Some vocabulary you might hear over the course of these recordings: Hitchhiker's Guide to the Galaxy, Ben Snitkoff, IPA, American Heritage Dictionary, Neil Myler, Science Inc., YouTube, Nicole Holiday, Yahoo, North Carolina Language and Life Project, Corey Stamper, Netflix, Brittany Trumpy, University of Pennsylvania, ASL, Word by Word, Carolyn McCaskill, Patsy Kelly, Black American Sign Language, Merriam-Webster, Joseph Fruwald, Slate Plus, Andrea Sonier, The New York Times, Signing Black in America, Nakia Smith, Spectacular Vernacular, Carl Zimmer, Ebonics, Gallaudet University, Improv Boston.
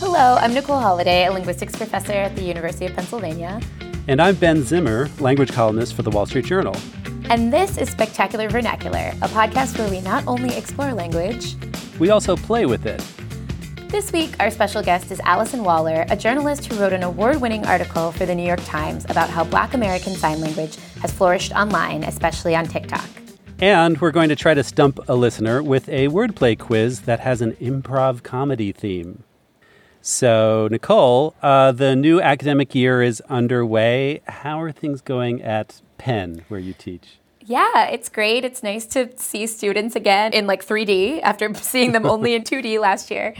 Hello, I'm Nicole Holiday, a linguistics professor at the University of Pennsylvania. And I'm Ben Zimmer, language columnist for The Wall Street Journal. And this is Spectacular Vernacular, a podcast where we not only explore language, we also play with it. This week, our special guest is Allison Waller, a journalist who wrote an award-winning article for The New York Times about how Black American Sign Language has flourished online, especially on TikTok. And we're going to try to stump a listener with a wordplay quiz that has an improv comedy theme. So, Nicole, the new academic year is underway. How are things going at Penn, where you teach? Yeah, it's great. It's nice to see students again in 3D after seeing them only in 2D last year.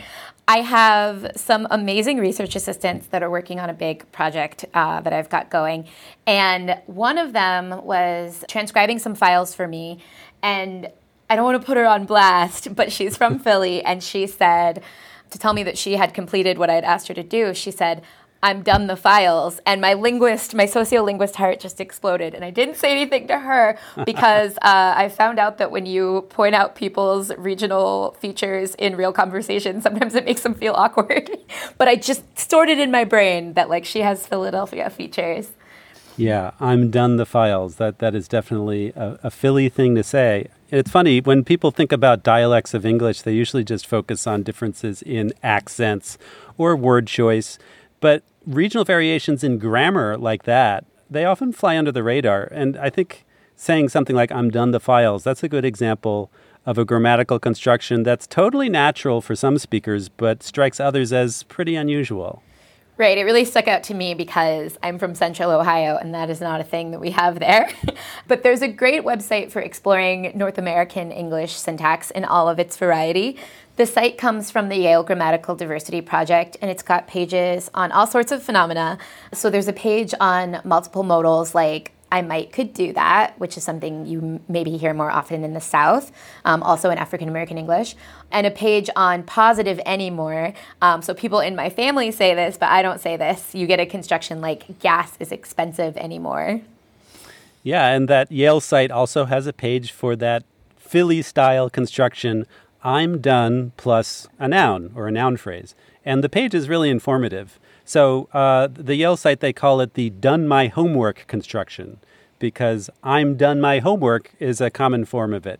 I have some amazing research assistants that are working on a big project that I've got going. And one of them was transcribing some files for me. And I don't want to put her on blast, but she's from Philly, and she said, to tell me that she had completed what I had asked her to do, she said, "I'm done the files." And my sociolinguist heart just exploded. And I didn't say anything to her because I found out that when you point out people's regional features in real conversation, sometimes it makes them feel awkward. But I just stored it in my brain that she has Philadelphia features. Yeah, "I'm done the files." That is definitely a Philly thing to say. It's funny, when people think about dialects of English, they usually just focus on differences in accents or word choice. But regional variations in grammar like that, they often fly under the radar. And I think saying something like, "I'm done the files," that's a good example of a grammatical construction that's totally natural for some speakers, but strikes others as pretty unusual. Right. It really stuck out to me because I'm from Central Ohio, and that is not a thing that we have there. But there's a great website for exploring North American English syntax in all of its variety. The site comes from the Yale Grammatical Diversity Project, and it's got pages on all sorts of phenomena. So there's a page on multiple modals like "I might could do that," which is something you maybe hear more often in the South, also in African-American English, and a page on positive anymore. So people in my family say this, but I don't say this. You get a construction like "gas is expensive anymore." Yeah, and that Yale site also has a page for that Philly-style construction, "I'm done" plus a noun or a noun phrase. And the page is really informative. So the Yale site, they call it the "done my homework" construction because "I'm done my homework" is a common form of it.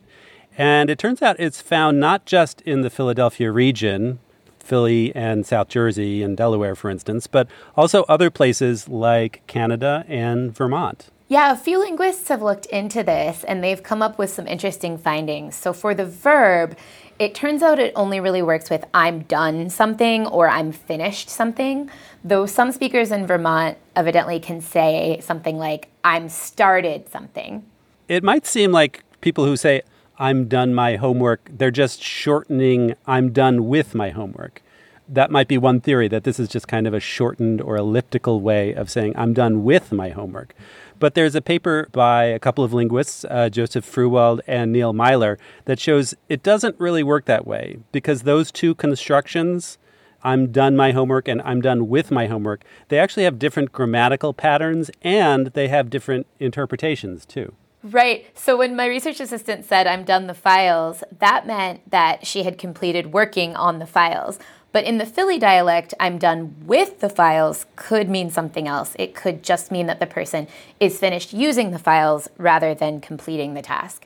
And it turns out it's found not just in the Philadelphia region, Philly and South Jersey and Delaware, for instance, but also other places like Canada and Vermont. Yeah, a few linguists have looked into this, and they've come up with some interesting findings. So for the verb, it turns out it only really works with "I'm done something" or "I'm finished something," though some speakers in Vermont evidently can say something like "I'm started something." It might seem like people who say "I'm done my homework," they're just shortening "I'm done with my homework." That might be one theory, that this is just kind of a shortened or elliptical way of saying "I'm done with my homework." But there's a paper by a couple of linguists, Joseph Fruwald and Neil Myler, that shows it doesn't really work that way because those two constructions, "I'm done my homework" and "I'm done with my homework," they actually have different grammatical patterns and they have different interpretations too. Right. So when my research assistant said "I'm done the files," that meant that she had completed working on the files. But in the Philly dialect, "I'm done with the files" could mean something else. It could just mean that the person is finished using the files rather than completing the task.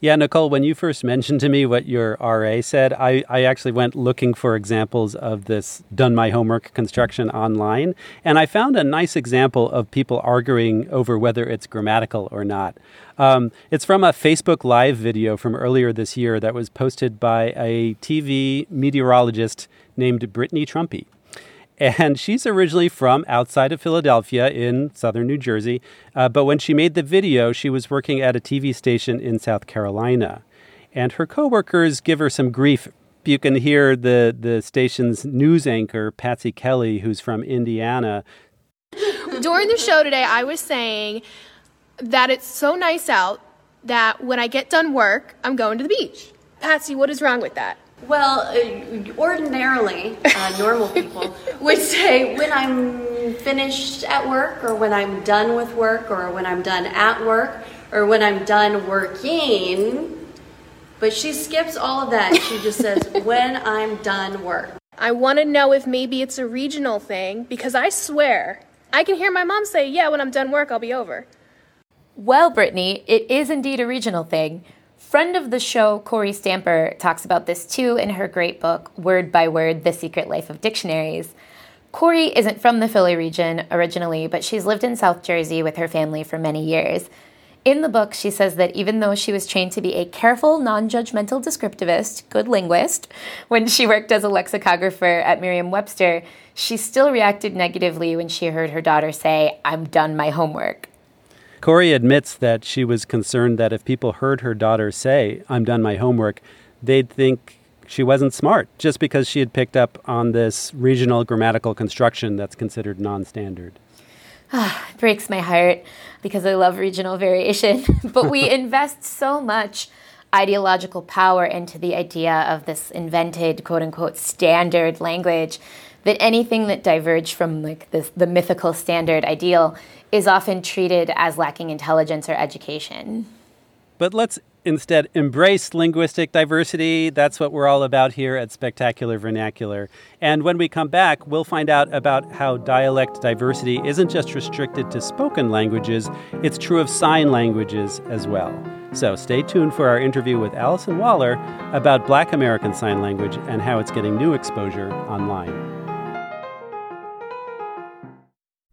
Yeah, Nicole, when you first mentioned to me what your RA said, I actually went looking for examples of this "done my homework" construction online. And I found a nice example of people arguing over whether it's grammatical or not. It's from a Facebook Live video from earlier this year that was posted by a TV meteorologist named Brittany Trumpy. And she's originally from outside of Philadelphia in southern New Jersey. But when she made the video, she was working at a TV station in South Carolina. And her coworkers give her some grief you can hear the station's news anchor, Patsy Kelly, who's from Indiana. During the show today, I was saying that it's so nice out that when I get done work, I'm going to the beach. Patsy, what is wrong with that? Well, ordinarily, normal people would say when I'm finished at work or when I'm done with work or when I'm done at work or when I'm done working, but she skips all of that. She just says, when I'm done work. I want to know if maybe it's a regional thing, because I swear, I can hear my mom say, yeah, when I'm done work, I'll be over. Well, Brittany, it is indeed a regional thing. Friend of the show, Corey Stamper, talks about this too in her great book, Word by Word, The Secret Life of Dictionaries. Corey isn't from the Philly region originally, but she's lived in South Jersey with her family for many years. In the book, she says that even though she was trained to be a careful, non-judgmental descriptivist, good linguist, when she worked as a lexicographer at Merriam-Webster, she still reacted negatively when she heard her daughter say, "I'm done my homework." Corey admits that she was concerned that if people heard her daughter say, "I'm done my homework," they'd think she wasn't smart just because she had picked up on this regional grammatical construction that's considered non-standard. It breaks my heart because I love regional variation, but we invest so much ideological power into the idea of this invented, quote-unquote, standard language that anything that diverged from the mythical standard ideal is often treated as lacking intelligence or education. But let's instead embrace linguistic diversity. That's what we're all about here at Spectacular Vernacular. And when we come back, we'll find out about how dialect diversity isn't just restricted to spoken languages, it's true of sign languages as well. So stay tuned for our interview with Allison Waller about Black American Sign Language and how it's getting new exposure online.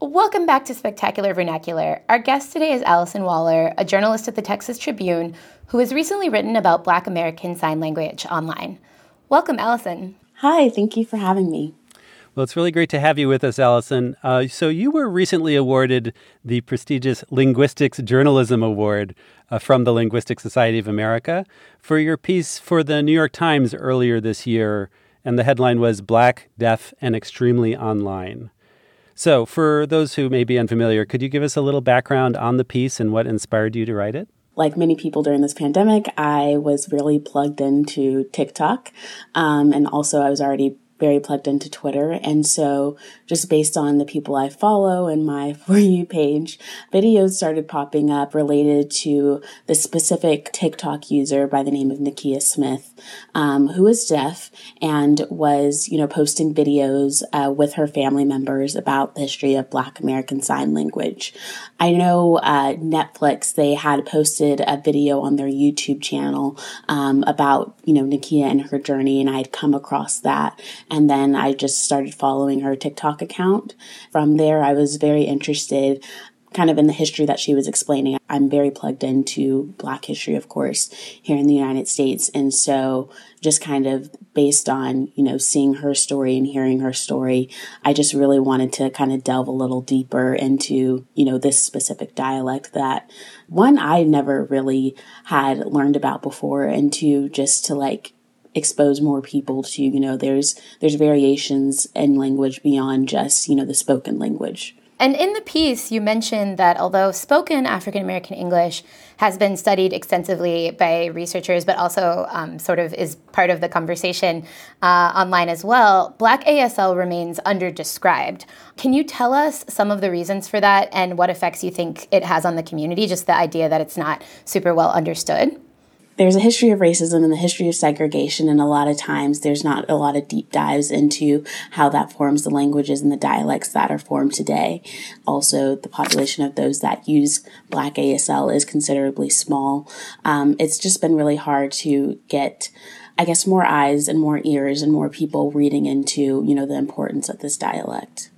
Welcome back to Spectacular Vernacular. Our guest today is Allison Waller, a journalist at the Texas Tribune, who has recently written about Black American Sign Language online. Welcome, Allison. Hi, thank you for having me. Well, it's really great to have you with us, Allison. So you were recently awarded the prestigious Linguistics Journalism Award from the Linguistic Society of America for your piece for the New York Times earlier this year, and the headline was Black, Deaf, and Extremely Online. So for those who may be unfamiliar, could you give us a little background on the piece and what inspired you to write it? Like many people during this pandemic, I was really plugged into TikTok, and also I was already very plugged into Twitter. And so just based on the people I follow and my For You page, videos started popping up related to the specific TikTok user by the name of Nakia Smith, who is deaf and was, posting videos with her family members about the history of Black American Sign Language. I know Netflix, they had posted a video on their YouTube channel about, Nakia and her journey, and I had come across that. And then I just started following her TikTok account. From there, I was very interested kind of in the history that she was explaining. I'm very plugged into Black history, of course, here in the United States. And so just kind of based on, seeing her story and hearing her story, I just really wanted to kind of delve a little deeper into, this specific dialect that, one, I never really had learned about before, and two, just to expose more people to, there's variations in language beyond just, the spoken language. And in the piece, you mentioned that although spoken African-American English has been studied extensively by researchers, but also sort of is part of the conversation online as well, Black ASL remains underdescribed. Can you tell us some of the reasons for that and what effects you think it has on the community, just the idea that it's not super well understood? There's a history of racism and the history of segregation, and a lot of times there's not a lot of deep dives into how that forms the languages and the dialects that are formed today. Also, the population of those that use Black ASL is considerably small. It's just been really hard to get I guess, more eyes and more ears and more people reading into, you know, the importance of this dialect.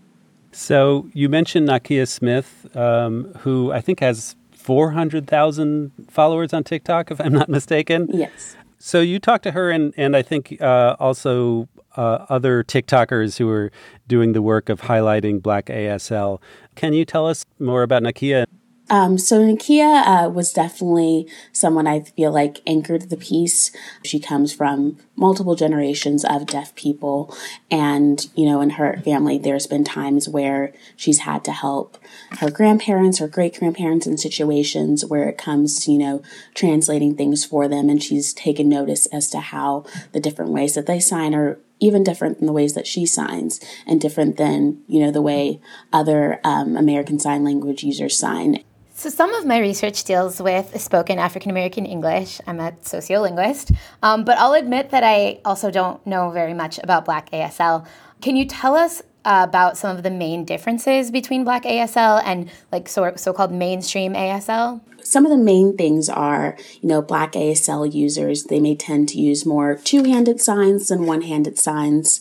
So you mentioned Nakia Smith, who I think has 400,000 followers on TikTok, if I'm not mistaken. Yes. So you talked to her and I think also other TikTokers who are doing the work of highlighting Black ASL. Can you tell us more about Nakia? So Nakia was definitely someone I feel like anchored the piece. She comes from multiple generations of deaf people. And, you know, in her family, there's been times where she's had to help her grandparents, her great-grandparents in situations where it comes to, you know, translating things for them. And she's taken notice as to how the different ways that they sign are even different than the ways that she signs and different than, you know, the way other American Sign Language users sign. So some of my research deals with spoken African-American English. I'm a sociolinguist, but I'll admit that I also don't know very much about Black ASL. Can you tell us about some of the main differences between Black ASL and like so-called mainstream ASL? Some of the main things are, you know, Black ASL users, they may tend to use more two-handed signs than one-handed signs.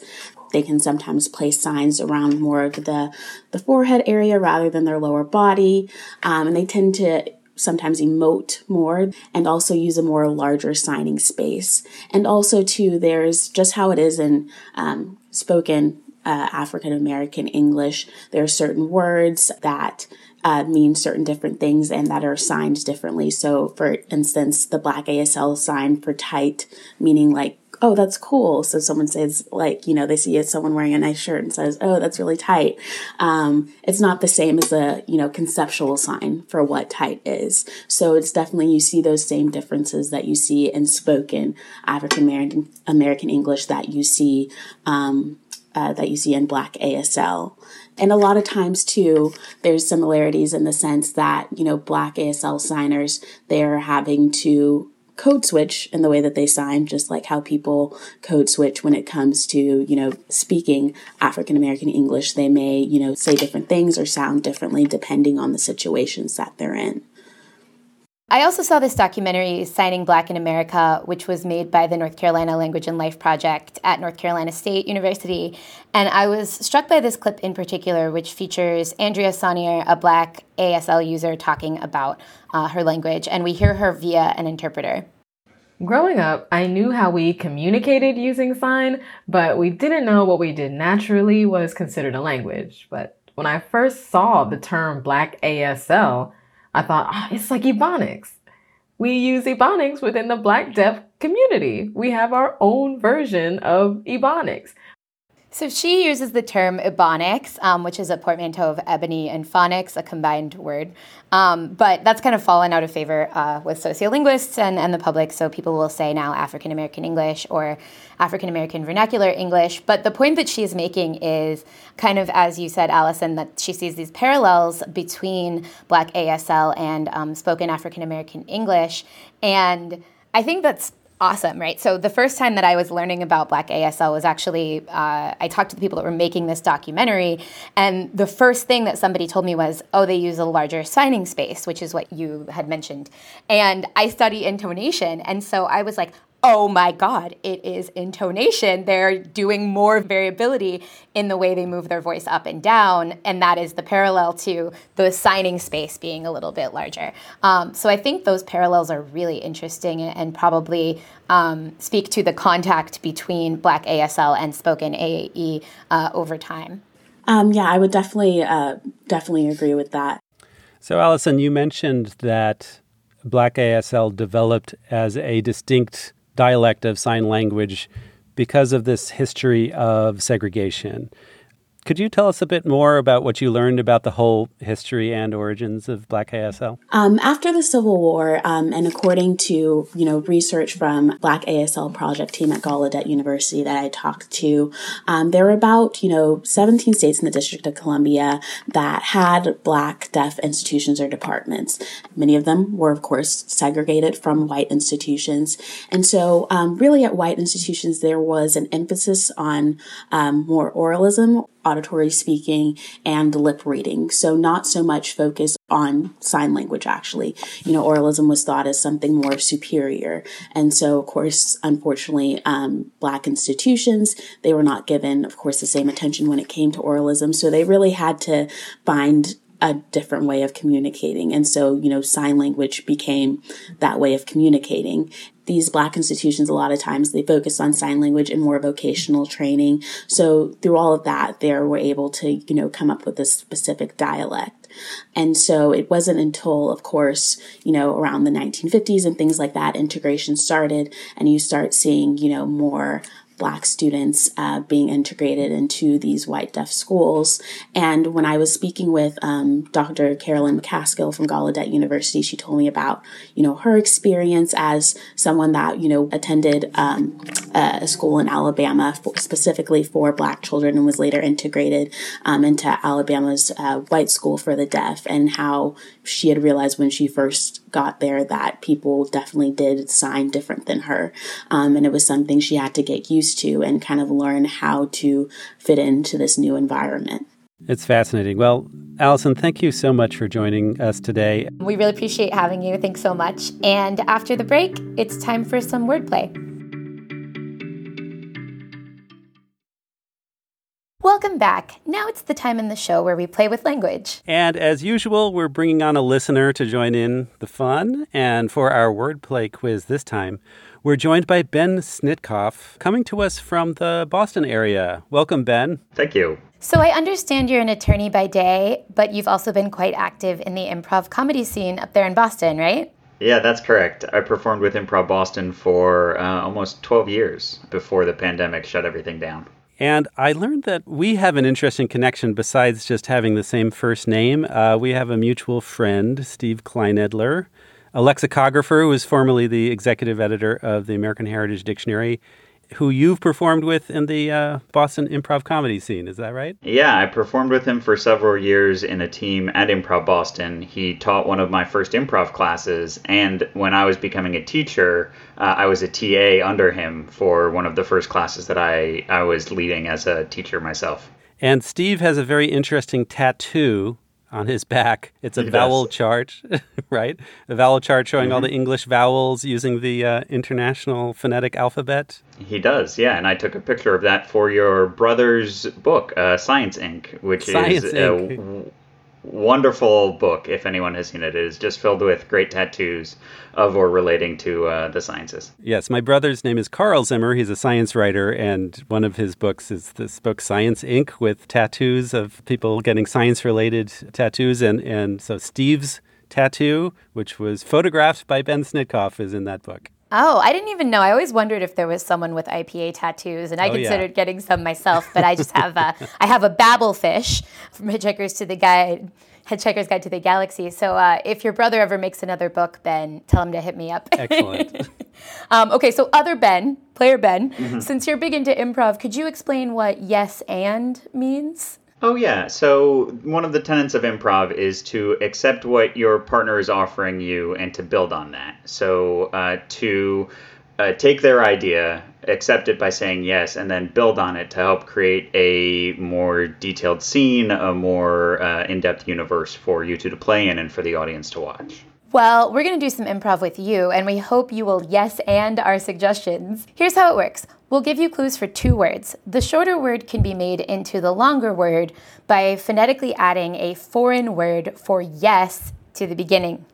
They can sometimes place signs around more of the forehead area rather than their lower body. And they tend to sometimes emote more and also use a more larger signing space. And also, too, there's just how it is in spoken African-American English. There are certain words that mean certain different things and that are signed differently. So, for instance, the Black ASL sign for tight, meaning like, oh, that's cool. So someone says, like, you know, they see someone wearing a nice shirt and says, oh, that's really tight. It's not the same as a, you know, conceptual sign for what tight is. So it's definitely, you see those same differences that you see in spoken African-American English that you see in Black ASL. And a lot of times, too, there's similarities in the sense that, you know, Black ASL signers, they're having to code switch in the way that they sign, just like how people code switch when it comes to, you know, speaking African American English. They may, you know, say different things or sound differently depending on the situations that they're in. I also saw this documentary, Signing Black in America, which was made by the North Carolina Language and Life Project at North Carolina State University. And I was struck by this clip in particular, which features Andrea Sonier, a Black ASL user, talking about her language. And we hear her via an interpreter. Growing up, I knew how we communicated using sign, but we didn't know what we did naturally was considered a language. But when I first saw the term Black ASL, I thought, oh, it's like Ebonics. We use Ebonics within the Black deaf community. We have our own version of Ebonics. So she uses the term Ebonics, which is a portmanteau of ebony and phonics, a combined word. But that's kind of fallen out of favor with sociolinguists and the public. So people will say now African-American English or African-American Vernacular English. But the point that she's making is kind of, as you said, Allison, that she sees these parallels between Black ASL and spoken African-American English. And I think that's awesome, right? So the first time that I was learning about Black ASL was actually, I talked to the people that were making this documentary, and the first thing that somebody told me was, oh, they use a larger signing space, which is what you had mentioned. And I study intonation, and so I was like, oh my God, it is intonation. They're doing more variability in the way they move their voice up and down, and that is the parallel to the signing space being a little bit larger. So I think those parallels are really interesting and probably speak to the contact between Black ASL and spoken AAE over time. Yeah, I would definitely agree with that. So Allison, you mentioned that Black ASL developed as a distinct dialect of sign language because of this history of segregation. Could you tell us a bit more about what you learned about the whole history and origins of Black ASL? After the Civil War, and according to, you know, research from Black ASL project team at Gallaudet University that I talked to, there were about, you know, 17 states in the District of Columbia that had Black deaf institutions or departments. Many of them were, of course, segregated from white institutions. And so really at white institutions, there was an emphasis on more oralism. auditory speaking and lip reading. So not so much focus on sign language, actually. You know, oralism was thought as something more superior. And so, of course, unfortunately, Black institutions, they were not given, of course, the same attention when it came to oralism. So they really had to find a different way of communicating. And so, you know, sign language became that way of communicating. These Black institutions, a lot of times, they focused on sign language and more vocational training. So through all of that, they were able to, you know, come up with a specific dialect. And so it wasn't until, of course, you know, around the 1950s and things like that, integration started, and you start seeing, you know, more Black students being integrated into these white deaf schools. And when I was speaking with Dr. Carolyn McCaskill from Gallaudet University, she told me about, you know, her experience as someone that, you know, attended a school in Alabama specifically for Black children and was later integrated into Alabama's white school for the deaf, and how she had realized when she first got there that people definitely did sign different than her. And it was something she had to get used to and kind of learn how to fit into this new environment. It's fascinating. Well, Allison, thank you so much for joining us today. We really appreciate having you. Thanks so much. And after the break, it's time for some wordplay. Welcome back. Now it's the time in the show where we play with language. And as usual, we're bringing on a listener to join in the fun. And for our wordplay quiz this time, we're joined by Ben Snitkoff, coming to us from the Boston area. Welcome, Ben. Thank you. So I understand you're an attorney by day, but you've also been quite active in the improv comedy scene up there in Boston, right? Yeah, that's correct. I performed with Improv Boston for almost 12 years before the pandemic shut everything down. And I learned that we have an interesting connection besides just having the same first name. We have a mutual friend, Steve Kleinedler, a lexicographer who was formerly the executive editor of the American Heritage Dictionary, who you've performed with in the Boston improv comedy scene. Is that right? Yeah, I performed with him for several years in a team at Improv Boston. He taught one of my first improv classes, and when I was becoming a teacher, I was a TA under him for one of the first classes that I was leading as a teacher myself. And Steve has a very interesting tattoo on his back. It's a vowel chart, right? A vowel chart showing all the English vowels using the International Phonetic Alphabet. He does, yeah. And I took a picture of that for your brother's book, Science Inc., which is a wonderful book, if anyone has seen it. It is just filled with great tattoos of or relating to the sciences. Yes, my brother's name is Carl Zimmer. He's a science writer, and one of his books is this book, Science Inc., with tattoos of people getting science-related tattoos. And so Steve's tattoo, which was photographed by Ben Snitkoff, is in that book. Oh, I didn't even know. I always wondered if there was someone with IPA tattoos, and I considered getting some myself, but I just have a, I have a babblefish from Hitchhiker's Guide to the Galaxy. So if your brother ever makes another book, Ben, tell him to hit me up. Excellent. Okay, so other Ben, player Ben, since you're big into improv, could you explain what yes and means? Oh, yeah. So one of the tenets of improv is to accept what your partner is offering you and to build on that. So to take their idea, accept it by saying yes, and then build on it to help create a more detailed scene, a more in-depth universe for you two to play in and for the audience to watch. Well, we're going to do some improv with you, and we hope you will yes and our suggestions. Here's how it works. We'll give you clues for 2 words. The shorter word can be made into the longer word by phonetically adding a foreign word for yes to the beginning.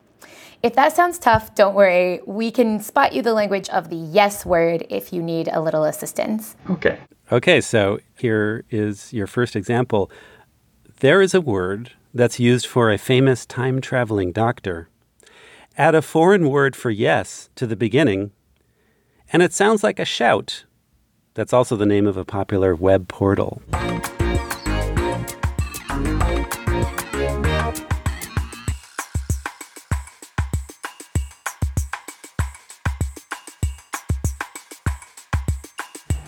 If that sounds tough, don't worry. We can spot you the language of the yes word if you need a little assistance. Okay. Okay, so here is your first example. There is a word that's used for a famous time-traveling doctor. Add a foreign word for yes to the beginning, and it sounds like a shout. That's also the name of a popular web portal.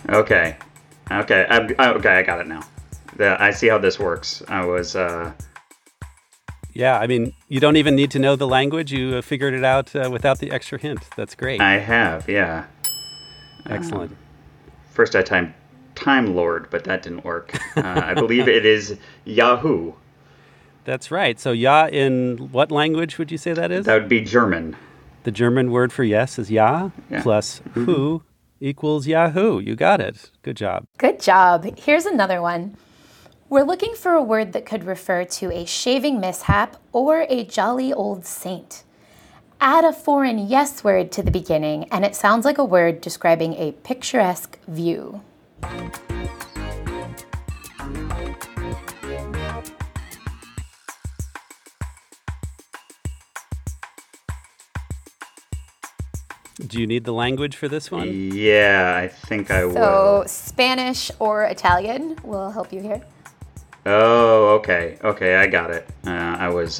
Okay. Okay, I got it now. I see how this works. I was... Yeah, I mean, you don't even need to know the language. You figured it out without the extra hint. That's great. I have, yeah. Excellent. First I Time Lord, but that didn't work. I believe it is Yahoo. That's right. So ja in what language would you say that is? That would be German. The German word for yes is ja, yeah, plus who equals Yahoo. You got it. Good job. Good job. Here's another one. We're looking for a word that could refer to a shaving mishap or a jolly old saint. Add a foreign yes word to the beginning, and it sounds like a word describing a picturesque view. Do you need the language for this one? Yeah, I think I will. So Spanish or Italian will help you here. Oh, okay. Okay, I got it. I was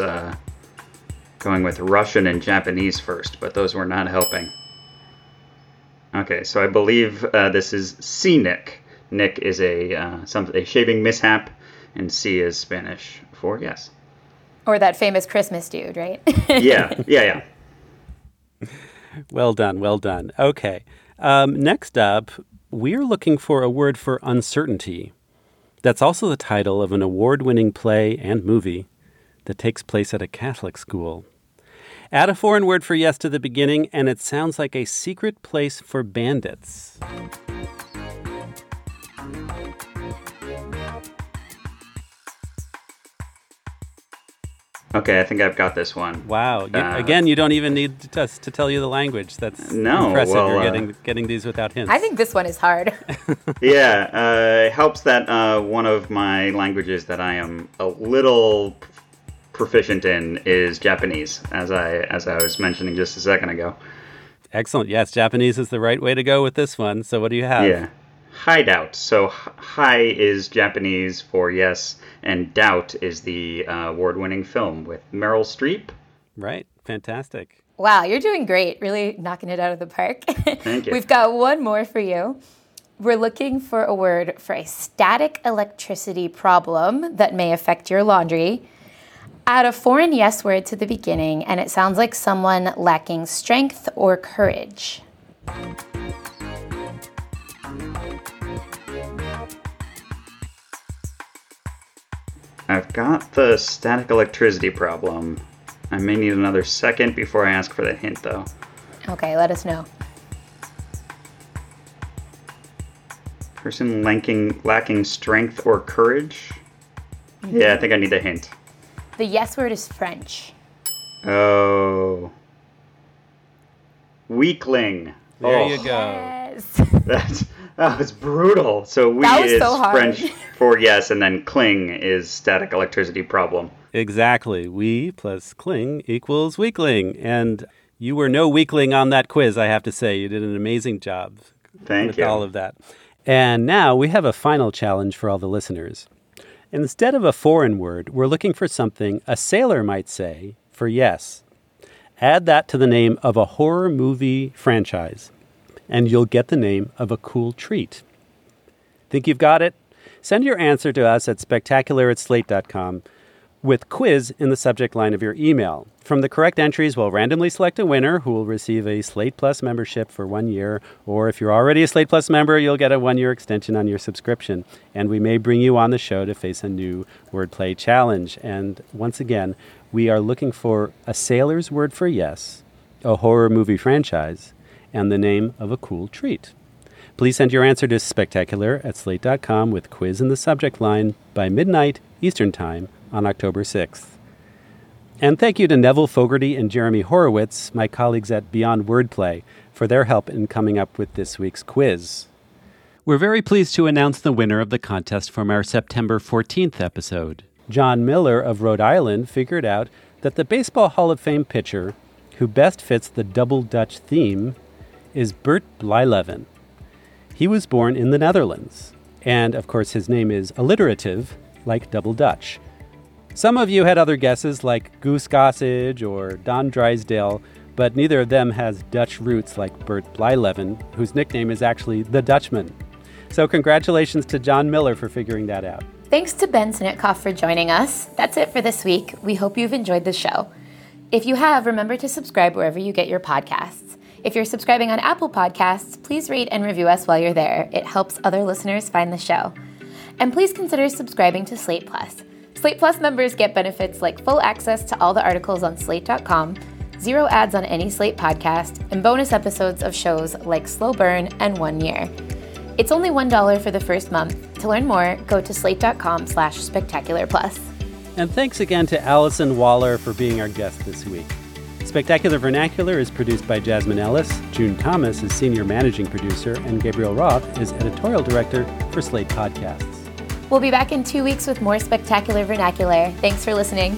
going with Russian and Japanese first, but those were not helping. Okay, so I believe this is C-Nick. Nick is a shaving mishap, and C is Spanish for yes. Or that famous Christmas dude, right? Yeah. Well done. Okay. Next up, we're looking for a word for uncertainty. That's also the title of an award-winning play and movie that takes place at a Catholic school. Add a foreign word for yes to the beginning, and it sounds like a secret place for bandits. Okay, I think I've got this one. Wow. Again, you don't even need us to tell you the language. That's impressive. You're getting these without hints. I think this one is hard. It helps that one of my languages that I am a little proficient in is Japanese, as I was mentioning just a second ago. Excellent. Yes, Japanese is the right way to go with this one. So what do you have? Yeah. Hideout. So hi is Japanese for yes, and doubt is the award-winning film with Meryl Streep. Right. Fantastic. Wow, you're doing great. Really knocking it out of the park. Thank you. We've got one more for you. We're looking for a word for a static electricity problem that may affect your laundry. Add a foreign yes word to the beginning, and it sounds like someone lacking strength or courage. I've got the static electricity problem. I may need another second before I ask for the hint, though. Okay, let us know. Person lacking strength or courage? Mm-hmm. Yeah, I think I need a hint. The yes word is French. Oh. Weakling. There you go. Yes. It's brutal. So we is French for yes, and then cling is static electricity problem. Exactly. We plus cling equals weakling. And you were no weakling on that quiz, I have to say. You did an amazing job. Thank you. With all of that. And now we have a final challenge for all the listeners. Instead of a foreign word, we're looking for something a sailor might say for yes. Add that to the name of a horror movie franchise, and you'll get the name of a cool treat. Think you've got it? Send your answer to us at spectacular@slate.com with quiz in the subject line of your email. From the correct entries, we'll randomly select a winner who will receive a Slate Plus membership for 1 year, or if you're already a Slate Plus member, you'll get a 1-year extension on your subscription. And we may bring you on the show to face a new wordplay challenge. And once again, we are looking for a sailor's word for yes, a horror movie franchise, and the name of a cool treat. Please send your answer to spectacular@slate.com with quiz in the subject line by midnight Eastern Time on October 6th. And thank you to Neville Fogarty and Jeremy Horowitz, my colleagues at Beyond Wordplay, for their help in coming up with this week's quiz. We're very pleased to announce the winner of the contest from our September 14th episode. John Miller of Rhode Island figured out that the Baseball Hall of Fame pitcher who best fits the Double Dutch theme is Bert Blijleven. He was born in the Netherlands, and of course his name is alliterative, like Double Dutch. Some of you had other guesses like Goose Gossage or Don Drysdale, but neither of them has Dutch roots like Bert Blijleven, whose nickname is actually The Dutchman. So congratulations to John Miller for figuring that out. Thanks to Ben Snitkoff for joining us. That's it for this week. We hope you've enjoyed the show. If you have, remember to subscribe wherever you get your podcasts. If you're subscribing on Apple Podcasts, please rate and review us while you're there. It helps other listeners find the show. And please consider subscribing to Slate Plus. Slate Plus members get benefits like full access to all the articles on slate.com, 0 ads on any Slate podcast, and bonus episodes of shows like Slow Burn and 1 Year. It's only $1 for the first month. To learn more, go to slate.com/spectacularplus. And thanks again to Allison Waller for being our guest this week. Spectacular Vernacular is produced by Jasmine Ellis, June Thomas is Senior Managing Producer, and Gabriel Roth is Editorial Director for Slate Podcasts. We'll be back in 2 weeks with more Spectacular Vernacular. Thanks for listening.